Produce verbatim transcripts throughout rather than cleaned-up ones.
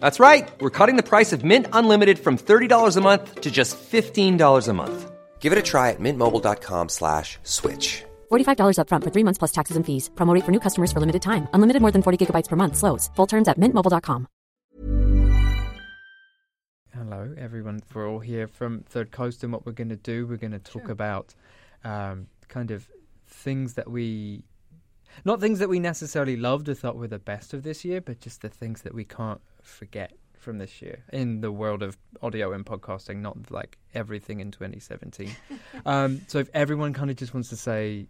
That's right. We're cutting the price of Mint Unlimited from thirty dollars a month to just fifteen dollars a month. Give it a try at mintmobile.com slash switch. forty-five dollars up front for three months plus taxes and fees. Promo rate for new customers for limited time. Unlimited more than forty gigabytes per month slows. Full terms at mint mobile dot com. Hello, everyone. We're all here from Third Coast, and what we're going to do, we're going to talk sure. about um, kind of things that we... Not things that we necessarily loved or thought were the best of this year, but just the things that we can't forget from this year in the world of audio and podcasting, not like everything in twenty seventeen. um, so if everyone kind of just wants to say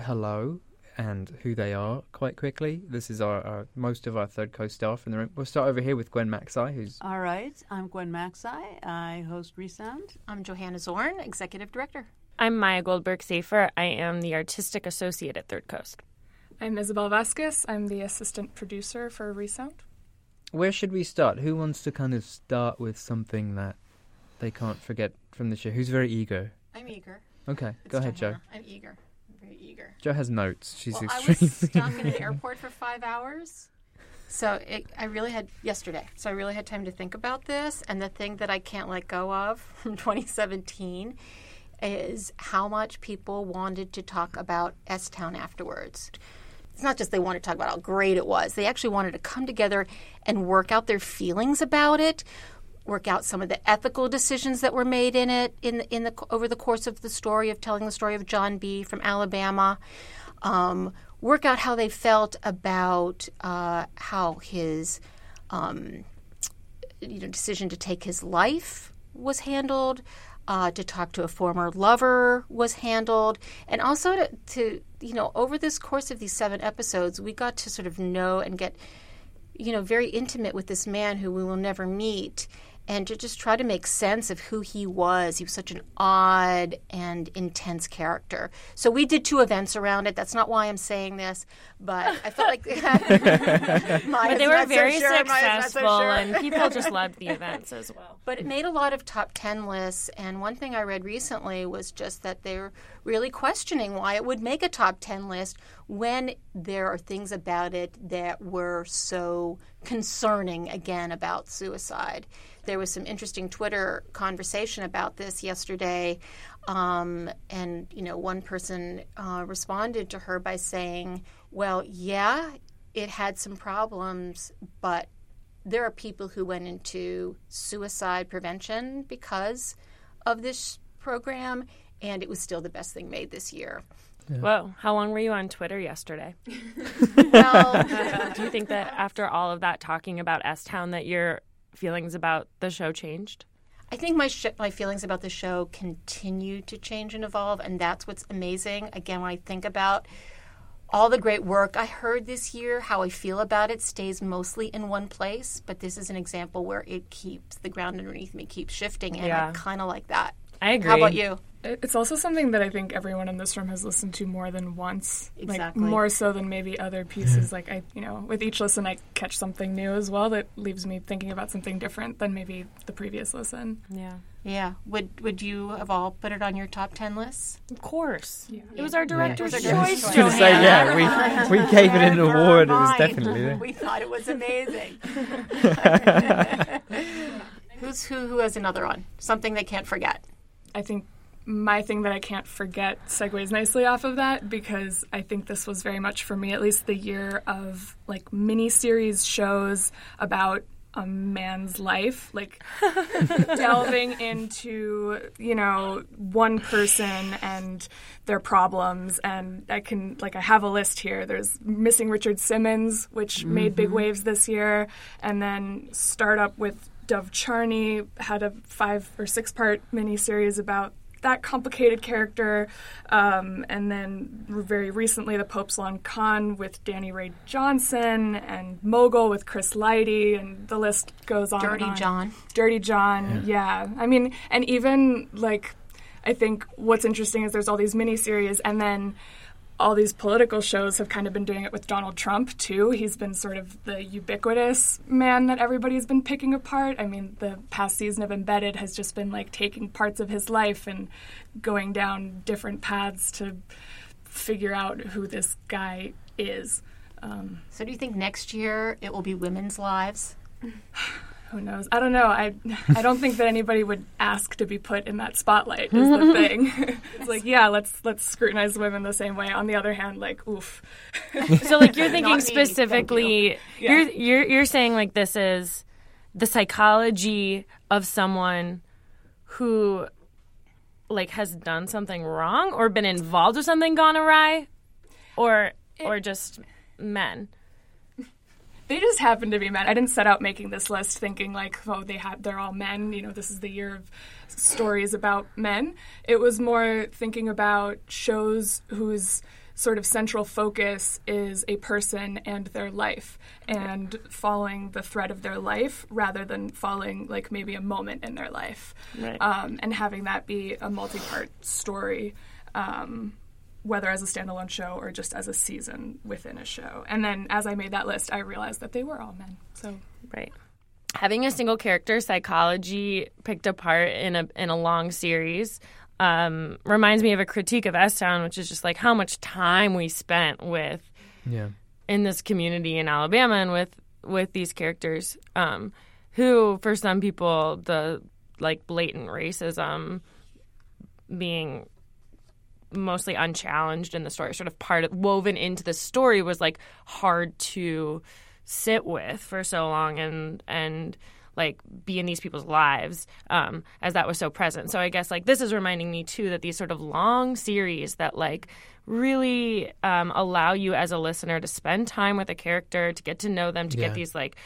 hello and who they are quite quickly. This is our, our most of our Third Coast staff in the room. We'll start over here with Gwen Maxi, who's... All right, I'm Gwen Maxi. I host ReSound. I'm Johanna Zorn, Executive Director. I'm Maya Goldberg-Safer. I am the Artistic Associate at Third Coast. I'm Isabel Vasquez. I'm the Assistant Producer for ReSound. Where should we start? Who wants to kind of start with something that they can't forget from this year? Who's very eager? I'm eager. Okay, it's go ahead, Joe. I'm eager. I'm very eager. Joe has notes. She's well, extremely... I was stuck in an airport for five hours. So it, I really had... Yesterday. So I really had time to think about this. And the thing that I can't let go of from twenty seventeen is how much people wanted to talk about S-Town afterwards. It's not just they wanted to talk about how great it was. They actually wanted to come together and work out their feelings about it, work out some of the ethical decisions that were made in it in the, in the over the course of the story of telling the story of John B from Alabama, um, work out how they felt about uh, how his um, you know decision to take his life was handled. Uh, to talk to a former lover was handled. And also to, to, you know, over this course of these seven episodes, we got to sort of know and get, you know, very intimate with this man who we will never meet and to just try to make sense of who he was. He was such an odd and intense character. So we did two events around it. That's not why I'm saying this, but I felt like but they were very so sure. successful, so sure. and people just loved the events as well. But it made a lot of top ten lists, and one thing I read recently was just that they were really questioning why it would make a top ten list when there are things about it that were so concerning, again, about suicide. There was some interesting Twitter conversation about this yesterday, um, and, you know, one person uh, responded to her by saying, well, yeah, it had some problems, but there are people who went into suicide prevention because of this program, and it was still the best thing made this year. Yeah. Whoa, how long were you on Twitter yesterday? Well, do you think that after all of that talking about S-Town that your feelings about the show changed? I think my sh- my feelings about the show continue to change and evolve, and that's what's amazing. Again, when I think about all the great work I heard this year, how I feel about it stays mostly in one place, but this is an example where it keeps, the ground underneath me keeps shifting, and yeah. I kind of like that. I agree. How about you? It's also something that I think everyone in this room has listened to more than once, exactly. Like more so than maybe other pieces. Like I, you know, with each listen, I catch something new as well that leaves me thinking about something different than maybe the previous listen. Yeah, yeah. Would Would you have all put it on your top ten lists? Of course. Yeah. It was our director's yeah. choice. Johanna. Say, yeah, we we gave it an award. It was definitely there. We thought it was amazing. Who's who? Who has another one? Something they can't forget. I think. My thing that I can't forget segues nicely off of that because I think this was very much for me, at least the year of like mini series shows about a man's life, like delving into, you know, one person and their problems. And I can, like, I have a list here. There's Missing Richard Simmons, which mm-hmm. made big waves this year. And then Startup with Dove Charney had a five or six part miniseries about that complicated character. Um, and then very recently, the Pope's Long Con with Danny Ray Johnson and Mogul with Chris Lighty, and the list goes on. Dirty on. John. Dirty John, yeah. yeah. I mean, and even, like, I think what's interesting is there's all these miniseries, and then all these political shows have kind of been doing it with Donald Trump, too. He's been sort of the ubiquitous man that everybody's been picking apart. I mean, the past season of Embedded has just been, like, taking parts of his life and going down different paths to figure out who this guy is. Um, so do you think next year it will be women's lives? Who knows? I don't know. I I don't think that anybody would ask to be put in that spotlight is the thing. It's like, yeah, let's let's scrutinize women the same way. On the other hand, like, oof. So, like, you're thinking specifically, me, you. you're, you're, you're saying, like, this is the psychology of someone who, like, has done something wrong or been involved with something gone awry, or it, or just men. They just happen to be men. I didn't set out making this list thinking, like, oh, they have, they're all men. You know, this is the year of stories about men. It was more thinking about shows whose sort of central focus is a person and their life, and following the thread of their life rather than following, like, maybe a moment in their life. Right. Um, and having that be a multi-part story, um whether as a standalone show or just as a season within a show. And then as I made that list, I realized that they were all men. So right. Having a single character psychology picked apart in a in a long series um, reminds me of a critique of S-Town, which is just, like, how much time we spent with yeah. in this community in Alabama and with, with these characters um, who, for some people, the, like, blatant racism being mostly unchallenged in the story, sort of part of, woven into the story, was, like, hard to sit with for so long and and like be in these people's lives um, as that was so present. So I guess, like, this is reminding me too that these sort of long series that, like, really um, allow you as a listener to spend time with a character, to get to know them, to yeah. get these, like,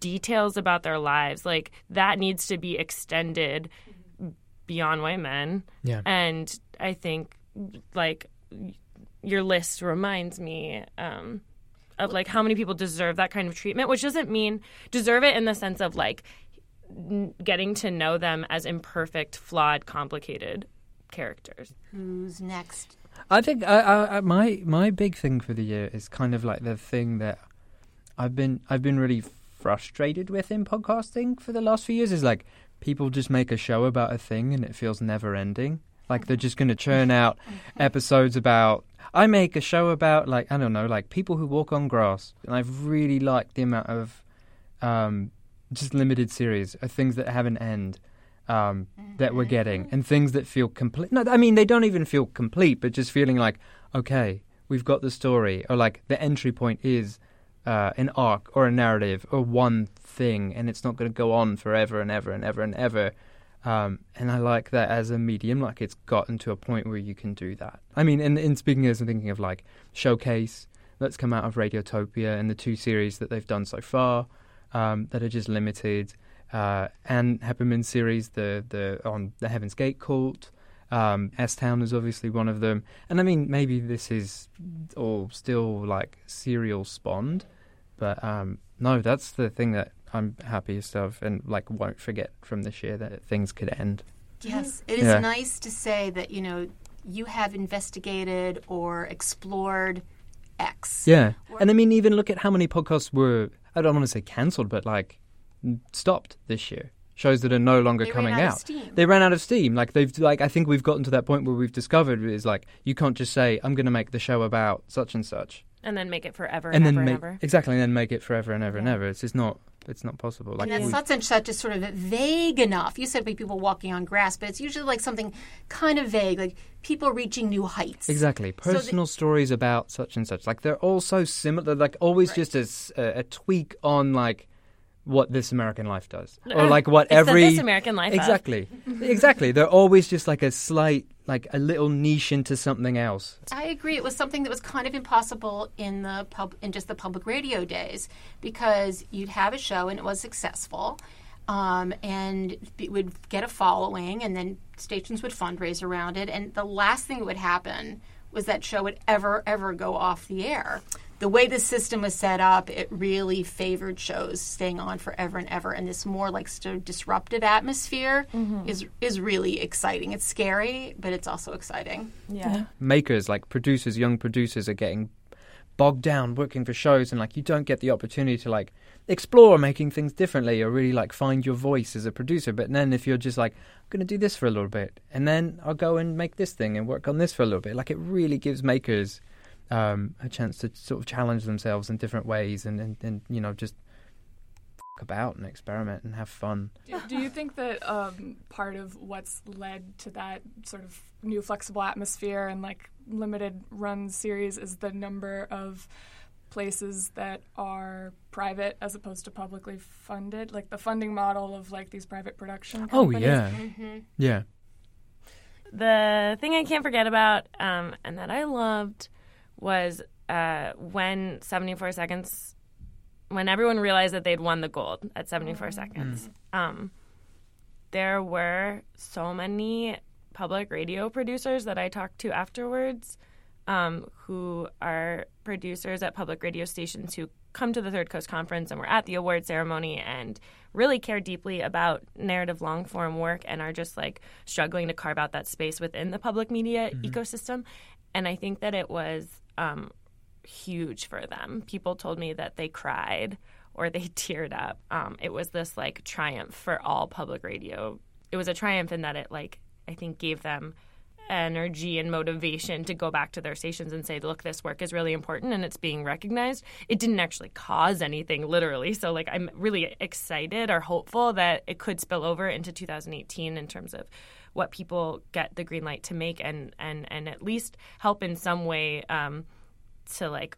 details about their lives, like, that needs to be extended beyond white men. Yeah. And I think, like, your list reminds me um, of, like, how many people deserve that kind of treatment, which doesn't mean deserve it in the sense of, like, n- getting to know them as imperfect, flawed, complicated characters. Who's next? I think uh, uh, my my big thing for the year is kind of, like, the thing that I've been I've been really frustrated with in podcasting for the last few years is, like, people just make a show about a thing and it feels never ending. Like, they're just going to churn out episodes about... I make a show about, like, I don't know, like, people who walk on grass. And I've really liked the amount of um, just limited series of things that have an end um, that we're getting. And things that feel complete. No, I mean, they don't even feel complete, but just feeling like, okay, we've got the story. Or, like, the entry point is uh, an arc or a narrative or one thing. And it's not going to go on forever and ever and ever and ever. Um, and I like that as a medium, like, it's gotten to a point where you can do that. I mean, in, in speaking of this, I'm thinking of, like, Showcase, that's come out of Radiotopia, and the two series that they've done so far um, that are just limited, uh, and Hepperman's series, the the on the Heaven's Gate cult. Um, S-Town is obviously one of them. And, I mean, maybe this is all still, like, serial spawned, but um, no, that's the thing that I'm happiest of, and, like, won't forget from this year that things could end. Yes, it is yeah. nice to say that, you know, you have investigated or explored X. Yeah, or- and I mean, even look at how many podcasts were, I don't want to say cancelled, but, like, stopped this year. Shows that are no longer they coming out. They ran out of steam. They ran out of steam. Like, they've, like, I think we've gotten to that point where we've discovered is, like, you can't just say, I'm going to make the show about such and such. And then make it forever and, and then ever make, and ever. Exactly, and then make it forever and ever yeah. and ever. It's just not... It's not possible. Like, and then such and such is sort of vague enough. You said people walking on grass, but it's usually, like, something kind of vague, like people reaching new heights. Exactly. Personal so the, stories about such and such. Like, they're all so similar. Like, always right. just a, a tweak on, like, what This American Life does, or like what it's every This American Life exactly, exactly. They're always just like a slight, like a little niche into something else. I agree. It was something that was kind of impossible in the pub, in just the public radio days, because you'd have a show and it was successful, um, and it would get a following, and then stations would fundraise around it, and the last thing that would happen was that show would ever, ever go off the air. The way the system was set up, it really favored shows staying on forever and ever. And this more like sort of disruptive atmosphere mm-hmm. is is really exciting. It's scary, but it's also exciting. Yeah. yeah. Makers, like producers, young producers are getting bogged down working for shows, and like you don't get the opportunity to like explore making things differently or really like find your voice as a producer. But then if you're just like, I'm going to do this for a little bit and then I'll go and make this thing and work on this for a little bit, like it really gives makers um, a chance to sort of challenge themselves in different ways and, and, and you know, just f- about and experiment and have fun. Do, do you think that um, part of what's led to that sort of new flexible atmosphere and like limited run series is the number of places that are private as opposed to publicly funded, like the funding model of like these private production companies? Oh yeah, mm-hmm. yeah. The thing I can't forget about um, and that I loved was uh, when seventy-four seconds, when everyone realized that they'd won the gold at seventy-four mm-hmm. seconds. Um, there were so many public radio producers that I talked to afterwards um, who are producers at public radio stations who come to the Third Coast Conference and were at the award ceremony and really care deeply about narrative long-form work and are just like struggling to carve out that space within the public media mm-hmm. ecosystem. And I think that it was um, huge for them. People told me that they cried or they teared up. Um, it was this like triumph for all public radio. It was a triumph in that it like I think gave them energy and motivation to go back to their stations and say, look, this work is really important and it's being recognized. It didn't actually cause anything, literally. So, like, I'm really excited or hopeful that it could spill over into two thousand eighteen in terms of what people get the green light to make and, and, and at least help in some way um, to, like,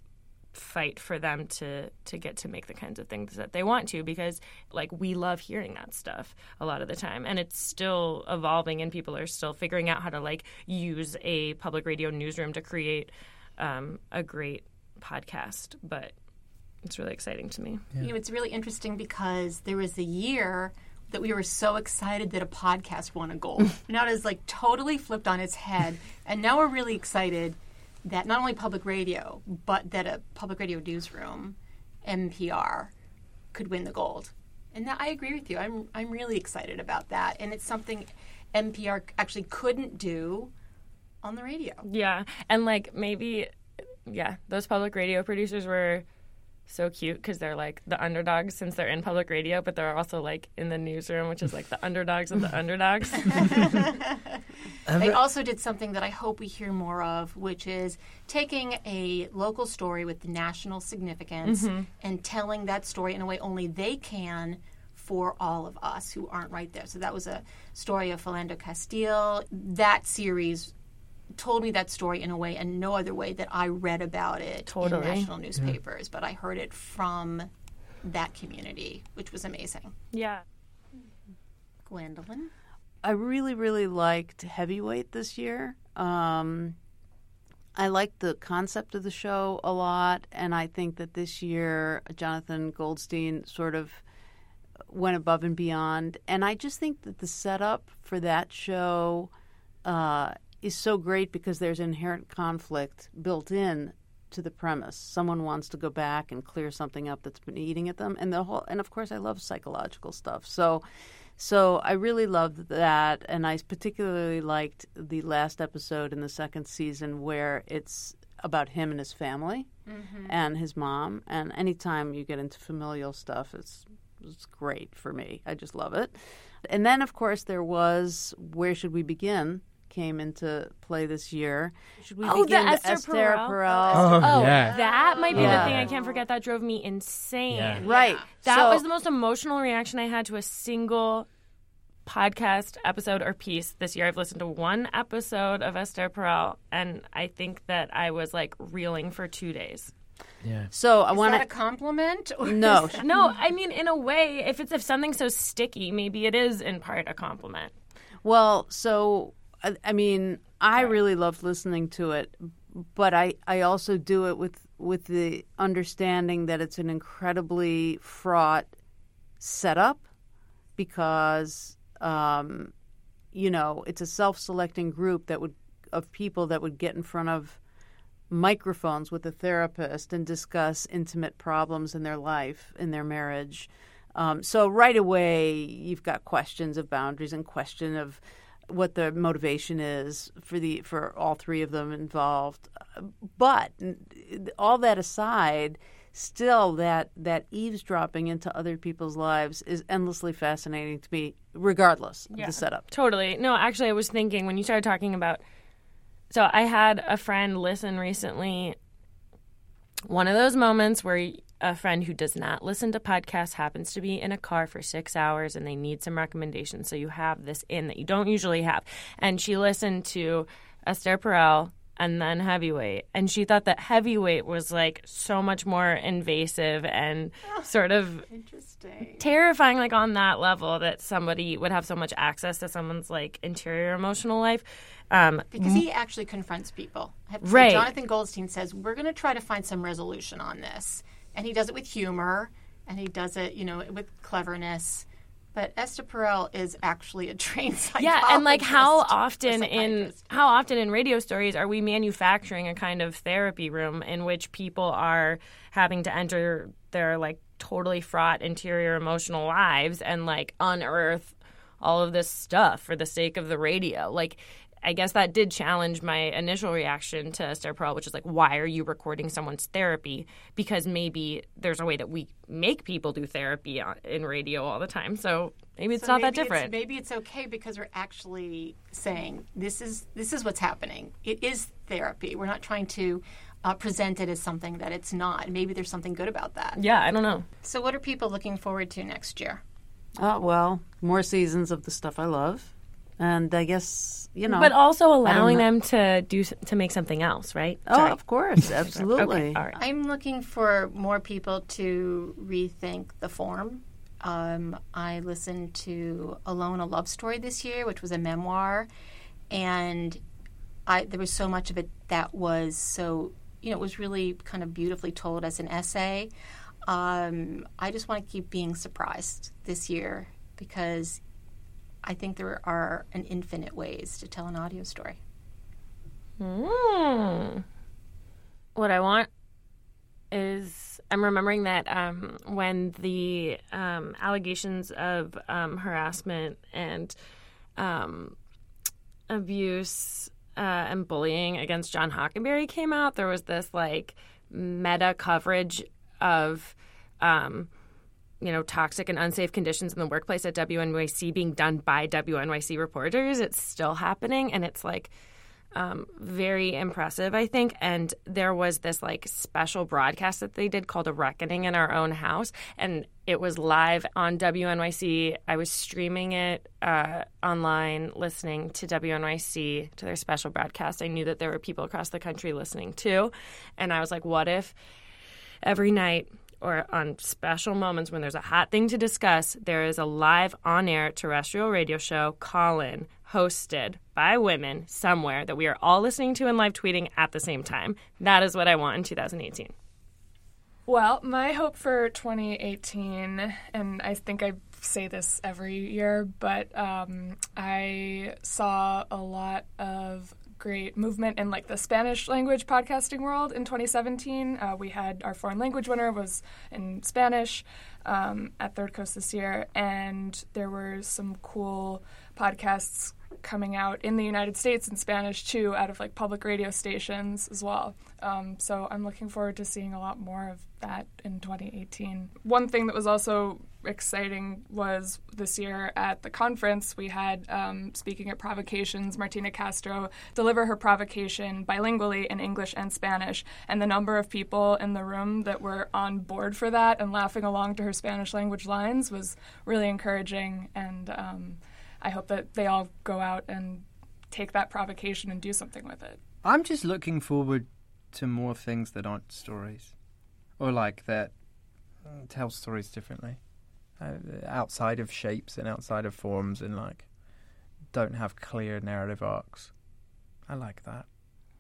fight for them to to get to make the kinds of things that they want to, because like we love hearing that stuff a lot of the time, and it's still evolving and people are still figuring out how to like use a public radio newsroom to create um, a great podcast, but it's really exciting to me. Yeah. You know, it's really interesting because there was a year that we were so excited that a podcast won a gold. Now it is like totally flipped on its head, and now we're really excited that not only public radio, but that a public radio newsroom, N P R, could win the gold. And that, I agree with you. I'm I'm really excited about that. And it's something N P R actually couldn't do on the radio. Yeah. And, like, maybe, yeah, those public radio producers were so cute because they're, like, the underdogs since they're in public radio, but they're also, like, in the newsroom, which is, like, the underdogs of the underdogs. They also did something that I hope we hear more of, which is taking a local story with national significance mm-hmm. and telling that story in a way only they can for all of us who aren't right there. So that was a story of Philando Castile. That series told me that story in a way and no other way that I read about it totally. in national newspapers, yeah. but I heard it from that community, which was amazing. Yeah. Gwendolyn? I really, really liked Heavyweight this year. Um, I liked the concept of the show a lot, and I think that this year Jonathan Goldstein sort of went above and beyond. And I just think that the setup for that show uh, is so great because there's inherent conflict built in to the premise. Someone wants to go back and clear something up that's been eating at them, and the whole. And of course, I love psychological stuff, so. So I really loved that, and I particularly liked the last episode in the second season where it's about him and his family mm-hmm. and his mom. And anytime you get into familial stuff, it's it's great for me. I just love it. And then, of course, there was Where Should We Begin? Came into play this year. Should we oh, begin the Esther, Esther Perel? Perel. Oh, oh yeah. That might be yeah. the thing I can't forget. That drove me insane. Yeah. Right. That so, was the most emotional reaction I had to a single podcast episode or piece this year. I've listened to one episode of Esther Perel, and I think that I was, like, reeling for two days. Yeah. So I want to. Is that a compliment? No, no. I mean, in a way, if it's if something's so sticky, maybe it is in part a compliment. Well, so I, I mean, I Sorry. really love listening to it, but I, I also do it with with the understanding that it's an incredibly fraught setup because um, you know it's a self-selecting group that would of people that would get in front of microphones with a therapist and discuss intimate problems in their life, in their marriage. Um, so right away, you've got questions of boundaries and question of what the motivation is for the for all three of them involved. But all that aside, still that that eavesdropping into other people's lives is endlessly fascinating to me, regardless yeah, of the setup. Totally. No, actually, I was thinking when you started talking about So I had a friend listen recently, one of those moments where a friend who does not listen to podcasts happens to be in a car for six hours and they need some recommendations. So you have this in that you don't usually have. And she listened to Esther Perel and then Heavyweight. And she thought that Heavyweight was like so much more invasive and oh, sort of interesting, terrifying, like on that level that somebody would have so much access to someone's like interior emotional life. Um, because he actually confronts people. Right. Jonathan Goldstein says, we're going to try to find some resolution on this. And he does it with humor, and he does it, you know, with cleverness. But Esther Perel is actually a trained psychologist. Yeah, and like how often in how often in radio stories are we manufacturing a kind of therapy room in which people are having to enter their like totally fraught interior emotional lives and like unearth all of this stuff for the sake of the radio? Like, I guess that did challenge my initial reaction to Esther Perel, which is like, why are you recording someone's therapy? Because maybe there's a way that we make people do therapy on, in radio all the time. So maybe it's so not maybe that different. It's, maybe it's okay because we're actually saying this is this is what's happening. It is therapy. We're not trying to uh, present it as something that it's not. Maybe there's something good about that. Yeah, I don't know. So what are people looking forward to next year? Oh, well, more seasons of the stuff I love. And I guess, you know. But also allowing them to do to make something else, right? Oh, Sorry. Of course. Absolutely. Okay. All right. I'm looking for more people to rethink the form. Um, I listened to Alone, A Love Story this year, which was a memoir. And I, there was so much of it that was so, you know, it was really kind of beautifully told as an essay. Um, I just want to keep being surprised this year because I think there are an infinite ways to tell an audio story. Mm. What I want is I'm remembering that um, when the um, allegations of um, harassment and um, abuse uh, and bullying against John Hockenberry came out, there was this like meta coverage of um, – you know, toxic and unsafe conditions in the workplace at W N Y C being done by W N Y C reporters. It's still happening, and it's, like, um, very impressive, I think. And there was this, like, special broadcast that they did called A Reckoning in Our Own House, and it was live on W N Y C. I was streaming it uh, online, listening to W N Y C, to their special broadcast. I knew that there were people across the country listening, too. And I was like, what if every night – or on special moments when there's a hot thing to discuss, there is a live on-air terrestrial radio show, Call-In, hosted by women somewhere that we are all listening to and live tweeting at the same time. That is what I want in two thousand eighteen. Well, my hope for twenty eighteen, and I think I say this every year, but um, I saw a lot of great movement in like the Spanish language podcasting world in twenty seventeen. Uh, we had our foreign language winner was in Spanish um, at Third Coast this year, and there were some cool podcasts coming out in the United States in Spanish too, out of like public radio stations as well. Um, so I'm looking forward to seeing a lot more of that in twenty eighteen. One thing that was also exciting was this year at the conference we had, um, speaking at Provocations, Martina Castro deliver her provocation bilingually in English and Spanish, and the number of people in the room that were on board for that and laughing along to her Spanish language lines was really encouraging, and um, I hope that they all go out and take that provocation and do something with it. I'm just looking forward to more things that aren't stories. or like that tell stories differently, uh, outside of shapes and outside of forms, and like don't have clear narrative arcs. I like that.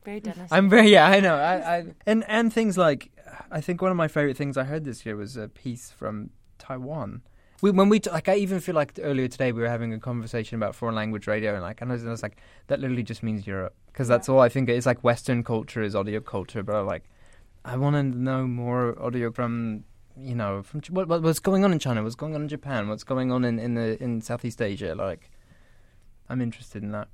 Very Dennis. I'm very yeah. I know. I, I and and things like, I think one of my favorite things I heard this year was a piece from Taiwan. We, when we t- like, I even feel like earlier today we were having a conversation about foreign language radio, and like, and I was, and I was like, that literally just means Europe, because that's yeah. all I think it's like. Western culture is audio culture, but I like, I want to know more audio from, you know, from Ch- what, what's going on in China, what's going on in Japan, what's going on in in the in Southeast Asia. Like, I'm interested in that.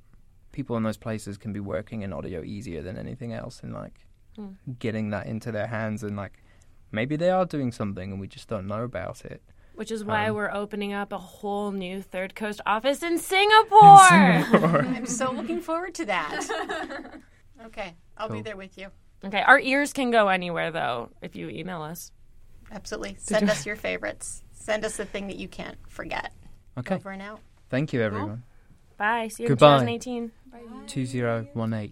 People in those places can be working in audio easier than anything else, and like mm. getting that into their hands, and like maybe they are doing something and we just don't know about it. Which is why um, we're opening up a whole new Third Coast office in Singapore. In Singapore. I'm so looking forward to that. Okay. I'll cool. be there with you. Okay. Our ears can go anywhere, though, if you email us. Absolutely. Send us your favorites. Send us the thing that you can't forget. Okay. Over and out. Thank you, everyone. Oh. Bye. See you Goodbye. in twenty eighteen. Bye. two thousand eighteen.